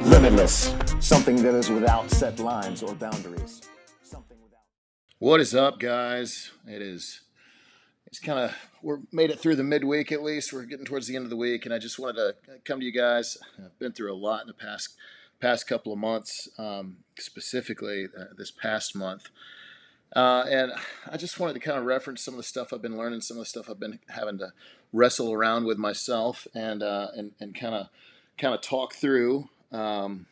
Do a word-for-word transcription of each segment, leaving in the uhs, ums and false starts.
Limitless, something that is without set lines or boundaries. Something without. What is up, guys? It is, it's kind of, we're made it through the midweek at least. We're getting towards the end of the week, and I just wanted to come to you guys. I've been through a lot in the past past couple of months, um, specifically uh, this past month. Uh, and I just wanted to kind of reference some of the stuff I've been learning, some of the stuff I've been having to wrestle around with myself, and uh, and and kind of kind of talk through um,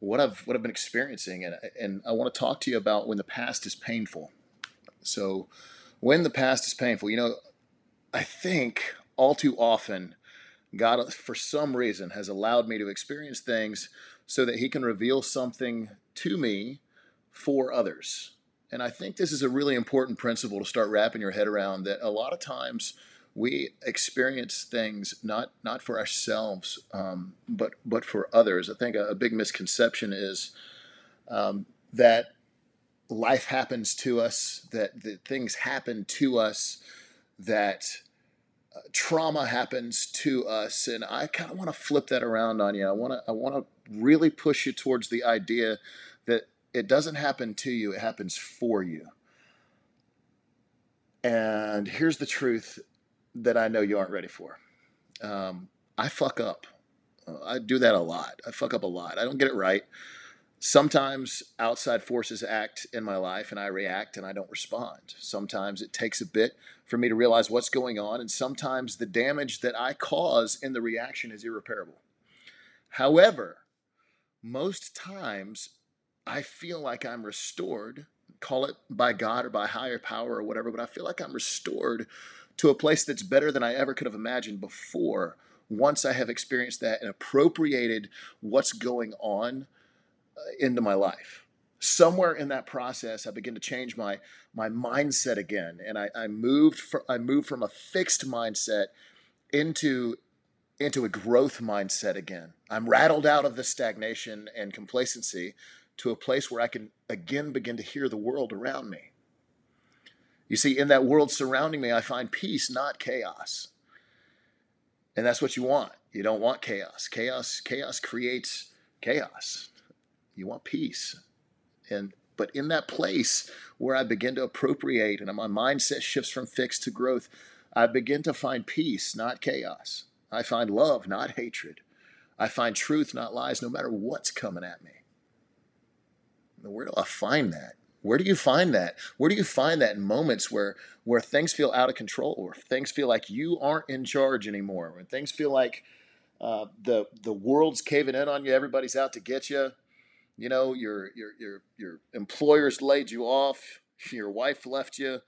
what I've what I've been experiencing, and and I want to talk to you about when the past is painful. So, when the past is painful, you know, I think all too often God, for some reason, has allowed me to experience things so that He can reveal something to me for others. And I think this is a really important principle to start wrapping your head around, that a lot of times we experience things not not for ourselves, um, but but for others. I think a, a big misconception is um, that life happens to us, that, that things happen to us, that uh, trauma happens to us. And I kind of want to flip that around on you. I want to I want to really push you towards the idea that it doesn't happen to you, it happens for you. And here's the truth that I know you aren't ready for. Um, I fuck up. Uh, I do that a lot. I fuck up a lot. I don't get it right. Sometimes outside forces act in my life and I react and I don't respond. Sometimes it takes a bit for me to realize what's going on, and sometimes the damage that I cause in the reaction is irreparable. However, most times I feel like I'm restored, call it by God or by higher power or whatever, but I feel like I'm restored to a place that's better than I ever could have imagined before, once I have experienced that and appropriated what's going on uh, into my life. Somewhere in that process, I begin to change my my mindset again, and I, I moved for, I moved from a fixed mindset into into a growth mindset again. I'm rattled out of the stagnation and complacency to a place where I can again begin to hear the world around me. You see, in that world surrounding me, I find peace, not chaos. And that's what you want. You don't want chaos. Chaos, chaos creates chaos. You want peace. And but in that place where I begin to appropriate and my mindset shifts from fixed to growth, I begin to find peace, not chaos. I find love, not hatred. I find truth, not lies, no matter what's coming at me. Where do I find that? Where do you find that? Where do you find that in moments where where things feel out of control, or things feel like you aren't in charge anymore, when things feel like uh, the the world's caving in on you, everybody's out to get you, you know, your your your your employer's laid you off, your wife left you,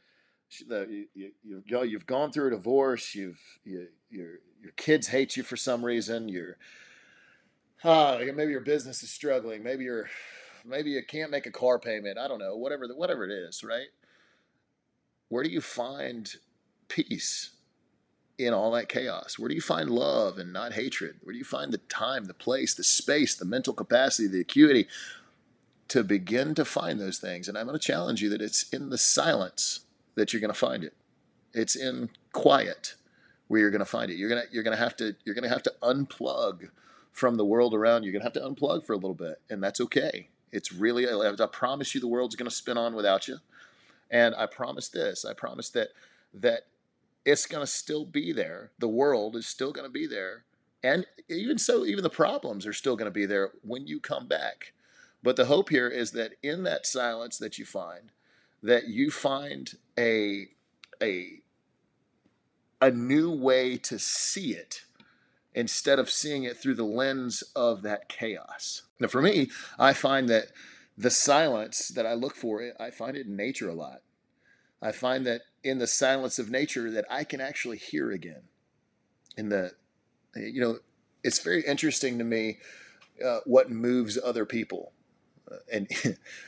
the, you, you you you've gone through a divorce, you've you, your your kids hate you for some reason, your uh, maybe your business is struggling, maybe you're Maybe you can't make a car payment. I don't know, whatever the, whatever it is, right? Where do you find peace in all that chaos? Where do you find love and not hatred? Where do you find the time, the place, the space, the mental capacity, the acuity to begin to find those things? And I'm going to challenge you that it's in the silence that you're going to find it. It's in quiet where you're going to find it. You're going to you're going to have to you're going to have to unplug from the world around you. You're going to have to unplug for a little bit, and that's okay. It's really, I promise you the world's going to spin on without you. And I promise this, I promise that that it's going to still be there. The world is still going to be there. And even so, even the problems are still going to be there when you come back. But the hope here is that in that silence that you find, that you find a, a, a new way to see it, instead of seeing it through the lens of that chaos. Now, for me, I find that the silence that I look for, I find it in nature a lot. I find that in the silence of nature that I can actually hear again. In the, you know, it's very interesting to me uh, what moves other people. Uh, and,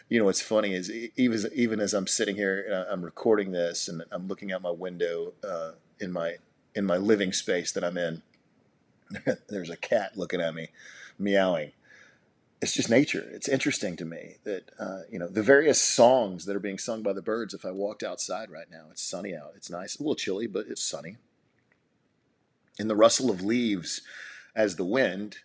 you know, what's funny is even, even as I'm sitting here, and I'm recording this, and I'm looking out my window uh, in my in my living space that I'm in, there's a cat looking at me, meowing. It's just nature. It's interesting to me that, uh, you know, the various songs that are being sung by the birds. If I walked outside right now, it's sunny out. It's nice, a little chilly, but it's sunny. And the rustle of leaves as the wind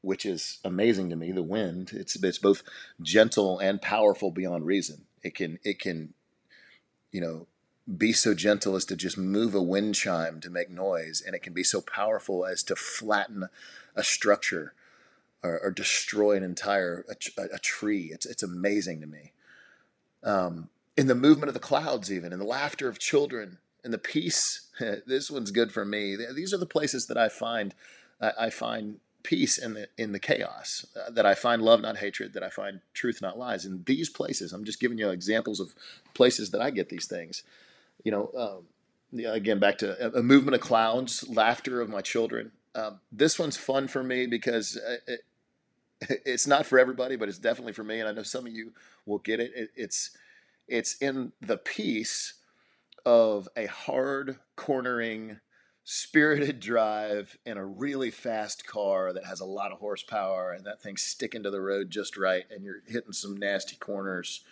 which is amazing to me, the wind. It's it's both gentle and powerful beyond reason. It can it can, you know, be so gentle as to just move a wind chime to make noise, and it can be so powerful as to flatten a structure or, or destroy an entire a, a tree. It's it's amazing to me. Um, in the movement of the clouds, even in the laughter of children, in the peace. This one's good for me. These are the places that I find I, I find peace in the in the chaos. Uh, that I find love, not hatred. That I find truth, not lies. In these places, I'm just giving you examples of places that I get these things. You know, um, yeah, again, back to a, a movement of clouds, laughter of my children. Um, this one's fun for me because it, it, it's not for everybody, but it's definitely for me. And I know some of you will get it. it it's, it's in the peace of a hard cornering, spirited drive in a really fast car that has a lot of horsepower, and that thing's sticking to the road just right. And you're hitting some nasty corners,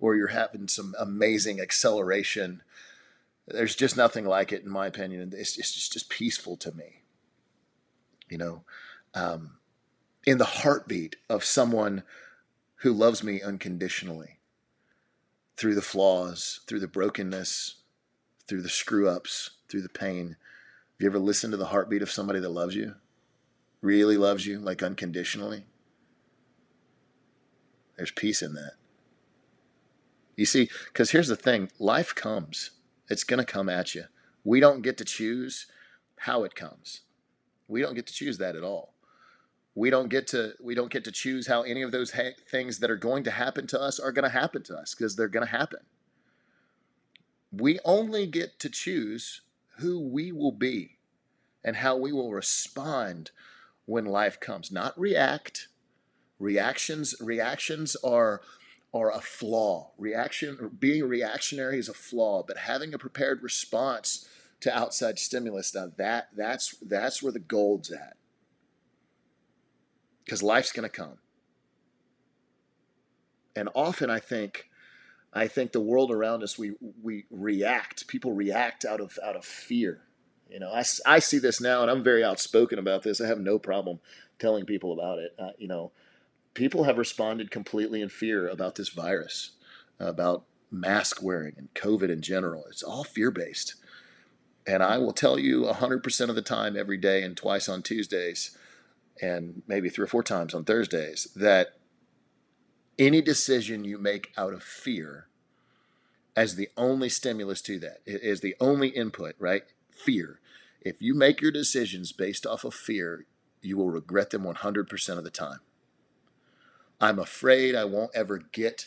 or you're having some amazing acceleration. There's just nothing like it, in my opinion. It's just, it's just peaceful to me. You know, um, in the heartbeat of someone who loves me unconditionally, through the flaws, through the brokenness, through the screw-ups, through the pain. Have you ever listened to the heartbeat of somebody that loves you, really loves you, like unconditionally? There's peace in that. You see, because here's the thing. Life comes. It's going to come at you. We don't get to choose how it comes. We don't get to choose that at all. We don't get to we don't get to choose how any of those ha- things that are going to happen to us are going to happen to us, because they're going to happen. We only get to choose who we will be and how we will respond when life comes, not react. Reactions reactions are Are a flaw. Reaction, being reactionary is a flaw, but having a prepared response to outside stimulus, now that that's that's where the gold's at. Because life's going to come, and often I think, I think the world around us, we we react. People react out of out of fear. You know, I, I see this now, and I'm very outspoken about this. I have no problem telling people about it. Uh, you know. People have responded completely in fear about this virus, about mask wearing and COVID in general. It's all fear-based. And I will tell you one hundred percent of the time every day, and twice on Tuesdays and maybe three or four times on Thursdays, that any decision you make out of fear as the only stimulus to that, is the only input, right? Fear. If you make your decisions based off of fear, you will regret them one hundred percent of the time. I'm afraid I won't ever get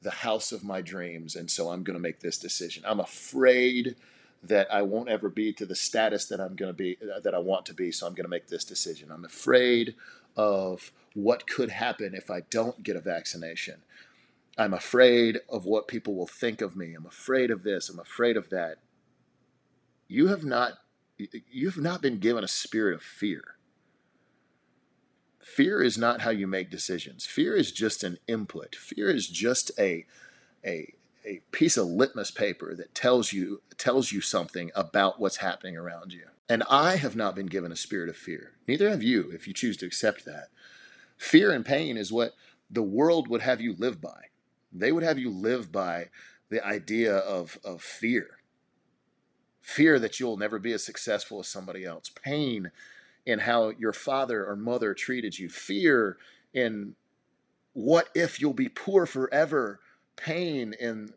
the house of my dreams, and so I'm going to make this decision. I'm afraid that I won't ever be to the status that I'm going to be, that I want to be, so I'm going to make this decision. I'm afraid of what could happen if I don't get a vaccination. I'm afraid of what people will think of me. I'm afraid of this. I'm afraid of that. You have not, you've not been given a spirit of fear. Fear is not how you make decisions. Fear is just an input. Fear is just a, a, a piece of litmus paper that tells you, tells you something about what's happening around you. And I have not been given a spirit of fear. Neither have you, if you choose to accept that. Fear and pain is what the world would have you live by. They would have you live by the idea of, of fear. Fear that you'll never be as successful as somebody else. Pain in how your father or mother treated you, fear in what if you'll be poor forever, pain in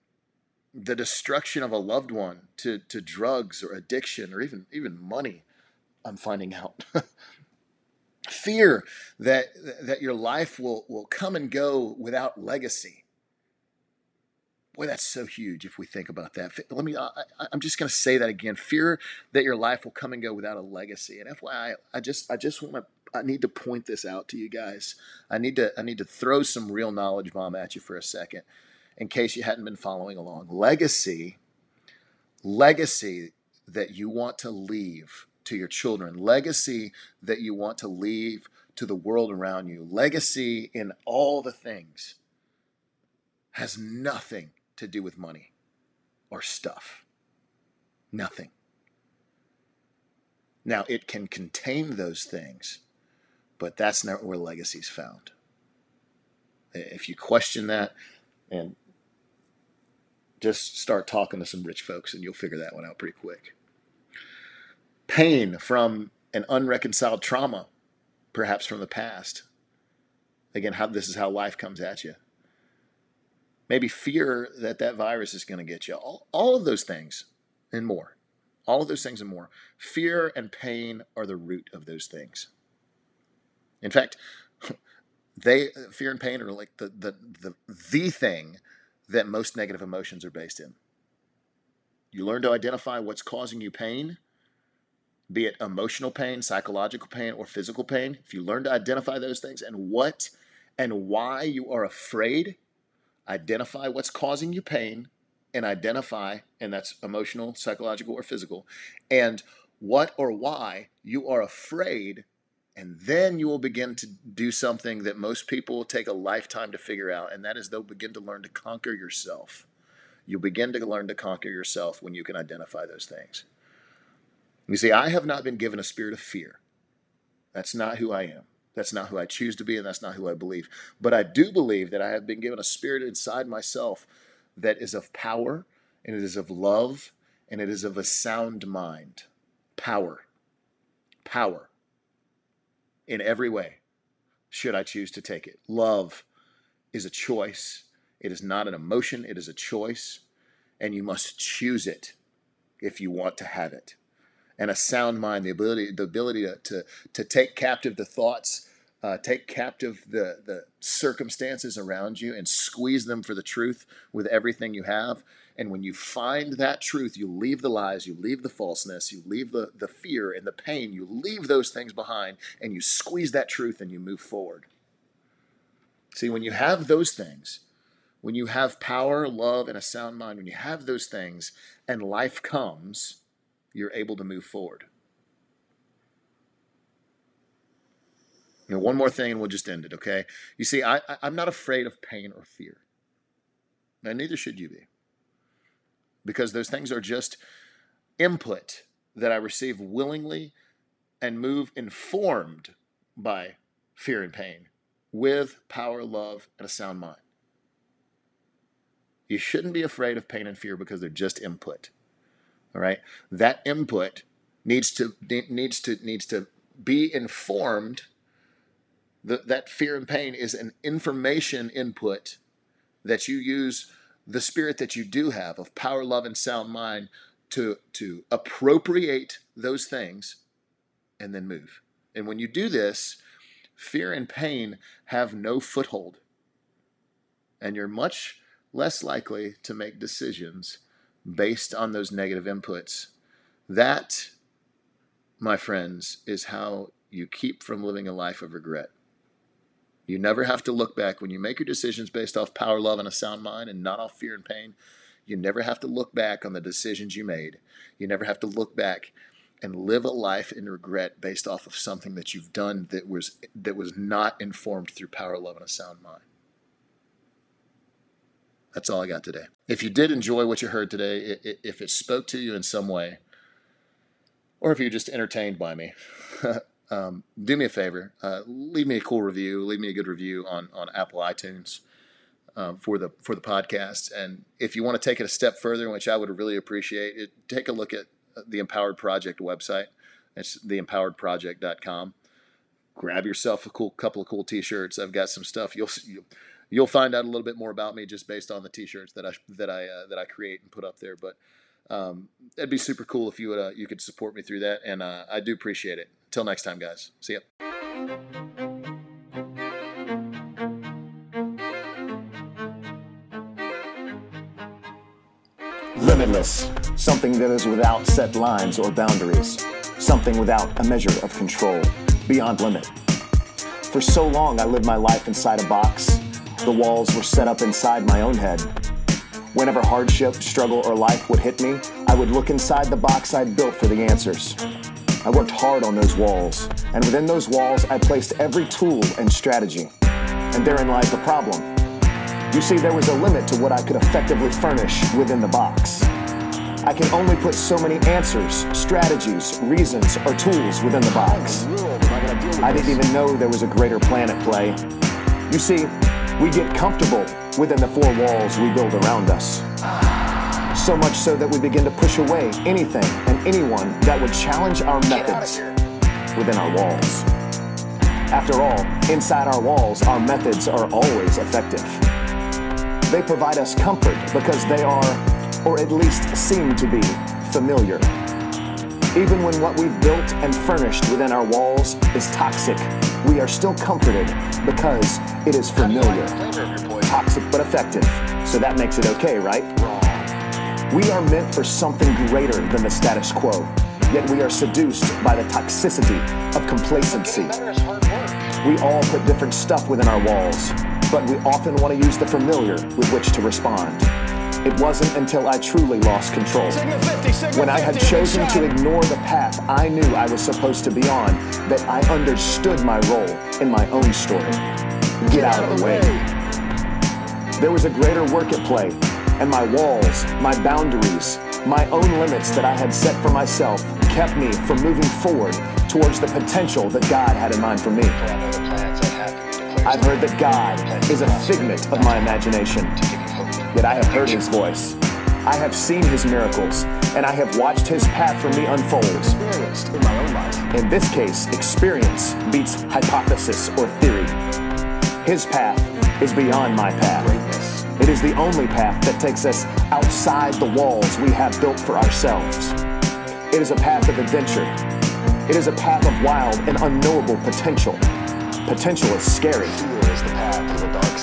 the destruction of a loved one to, to drugs or addiction or even, even money, I'm finding out. Fear that that your life will, will come and go without legacy. Boy, that's so huge if we think about that. Let me, I, I'm just going to say that again. Fear that your life will come and go without a legacy. And F Y I, I just, I just want to, I need to point this out to you guys. I need to, I need to throw some real knowledge bomb at you for a second in case you hadn't been following along. Legacy, legacy that you want to leave to your children, legacy that you want to leave to the world around you, legacy in all the things has nothing to do with money or stuff. Nothing. Now, it can contain those things, but that's not where legacy is found. If you question that, and just start talking to some rich folks and you'll figure that one out pretty quick. Pain from an unreconciled trauma, perhaps from the past. Again, how this is how life comes at you. Maybe fear that that virus is going to get you. All, all of those things and more. All of those things and more. Fear and pain are the root of those things. In fact, they fear and pain are like the the the, the thing that most negative emotions are based in. You learn to identify what's causing you pain, be it emotional pain, psychological pain, or physical pain. If you learn to identify those things and what and why you are afraid, identify what's causing you pain and identify, and that's emotional, psychological, or physical, and what or why you are afraid, and then you will begin to do something that most people will take a lifetime to figure out, and that is they'll begin to learn to conquer yourself. You'll begin to learn to conquer yourself when you can identify those things. You see, I have not been given a spirit of fear. That's not who I am. That's not who I choose to be, and that's not who I believe. But I do believe that I have been given a spirit inside myself that is of power, and it is of love, and it is of a sound mind. Power. Power. In every way, should I choose to take it. Love is a choice. It is not an emotion. It is a choice. And you must choose it if you want to have it. And a sound mind, the ability the ability to, to, to take captive the thoughts, uh, take captive the, the circumstances around you and squeeze them for the truth with everything you have. And when you find that truth, you leave the lies, you leave the falseness, you leave the, the fear and the pain, you leave those things behind, and you squeeze that truth and you move forward. See, when you have those things, when you have power, love, and a sound mind, when you have those things and life comes, you're able to move forward. You know, one more thing and we'll just end it, okay? You see, I, I, I'm not afraid of pain or fear. And neither should you be. Because those things are just input that I receive willingly and move informed by fear and pain with power, love, and a sound mind. You shouldn't be afraid of pain and fear because they're just input. All right? That input needs to needs to needs to be informed. The, that fear and pain is an information input that you use the spirit that you do have of power, love, and sound mind to, to appropriate those things and then move. And when you do this, fear and pain have no foothold. And you're much less likely to make decisions based on those negative inputs. That, my friends, is how you keep from living a life of regret. You never have to look back. When you make your decisions based off power, love, and a sound mind and not off fear and pain, you never have to look back on the decisions you made. You never have to look back and live a life in regret based off of something that you've done that was that was not informed through power, love, and a sound mind. That's all I got today. If you did enjoy what you heard today, if it spoke to you in some way, or if you're just entertained by me, Um, do me a favor, uh, leave me a cool review, leave me a good review on, on Apple iTunes um, for the for the podcast. And if you want to take it a step further, which I would really appreciate, it, take a look at the Empowered Project website. It's the empowered project dot com. Grab yourself a cool couple of cool T-shirts. I've got some stuff. You'll you'll find out a little bit more about me just based on the T-shirts that I that I uh, that I create and put up there. But um, it'd be super cool if you would uh, you could support me through that, and uh, I do appreciate it. Till next time, guys. See ya. Limitless, something that is without set lines or boundaries, something without a measure of control, beyond limit. For so long, I lived my life inside a box. The walls were set up inside my own head. Whenever hardship, struggle, or life would hit me, I would look inside the box I'd built for the answers. I worked hard on those walls, and within those walls, I placed every tool and strategy. And therein lies the problem. You see, there was a limit to what I could effectively furnish within the box. I can only put so many answers, strategies, reasons, or tools within the box. I didn't even know there was a greater plan at play. You see, we get comfortable within the four walls we build around us. So much so that we begin to push away anything and anyone that would challenge our methods within our walls. After all, inside our walls, our methods are always effective. They provide us comfort because they are, or at least seem to be, familiar. Even when what we've built and furnished within our walls is toxic, we are still comforted because it is familiar, toxic but effective. So that makes it okay, right? We are meant for something greater than the status quo, yet we are seduced by the toxicity of complacency. We all put different stuff within our walls, but we often want to use the familiar with which to respond. It wasn't until I truly lost control, when I had chosen to ignore the path I knew I was supposed to be on, that I understood my role in my own story. Get out of the way. There was a greater work at play, and my walls, my boundaries, my own limits that I had set for myself kept me from moving forward towards the potential that God had in mind for me. I've heard that God is a figment of my imagination. Yet I have heard his voice. I have seen his miracles, and I have watched his path for me unfold. Experienced in my own life. In this case, experience beats hypothesis or theory. His path is beyond my path. It is the only path that takes us outside the walls we have built for ourselves. It is a path of adventure. It is a path of wild and unknowable potential. Potential is scary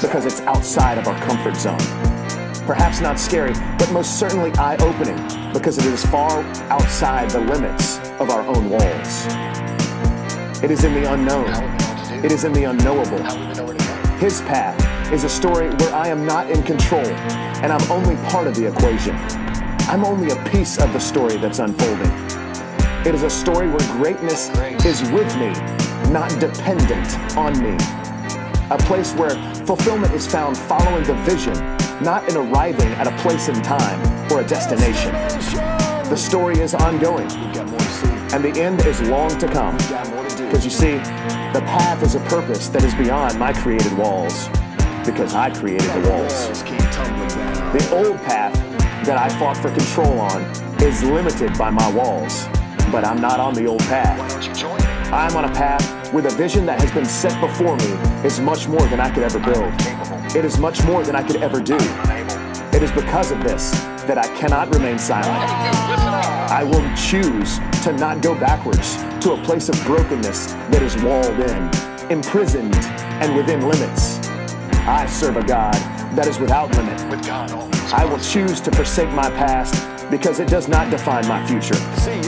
because it's outside of our comfort zone. Perhaps not scary, but most certainly eye-opening because it is far outside the limits of our own walls. It is in the unknown. It is in the unknowable. His path is a story where I am not in control, and I'm only part of the equation. I'm only a piece of the story that's unfolding. It is a story where greatness is with me, not dependent on me. A place where fulfillment is found following the vision, not in arriving at a place in time or a destination. The story is ongoing, and the end is long to come. Because you see, the path is a purpose that is beyond my created walls, because I created the walls. The old path that I fought for control on is limited by my walls, but I'm not on the old path. I'm on a path where the vision that has been set before me is much more than I could ever build. It is much more than I could ever do. It is because of this that I cannot remain silent. I will choose to not go backwards to a place of brokenness that is walled in, imprisoned, and within limits. I serve a God that is without limit. I will choose to forsake my past because it does not define my future.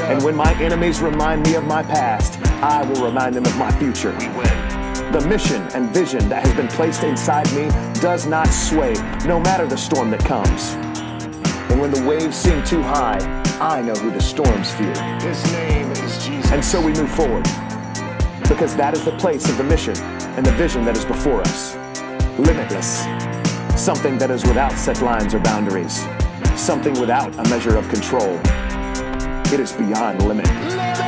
And when my enemies remind me of my past, I will remind them of my future. The mission and vision that has been placed inside me does not sway, no matter the storm that comes. And when the waves seem too high, I know who the storms fear. His name is Jesus. And so we move forward, because that is the place of the mission and the vision that is before us. Limitless. Something that is without set lines or boundaries. Something without a measure of control. It is beyond limit.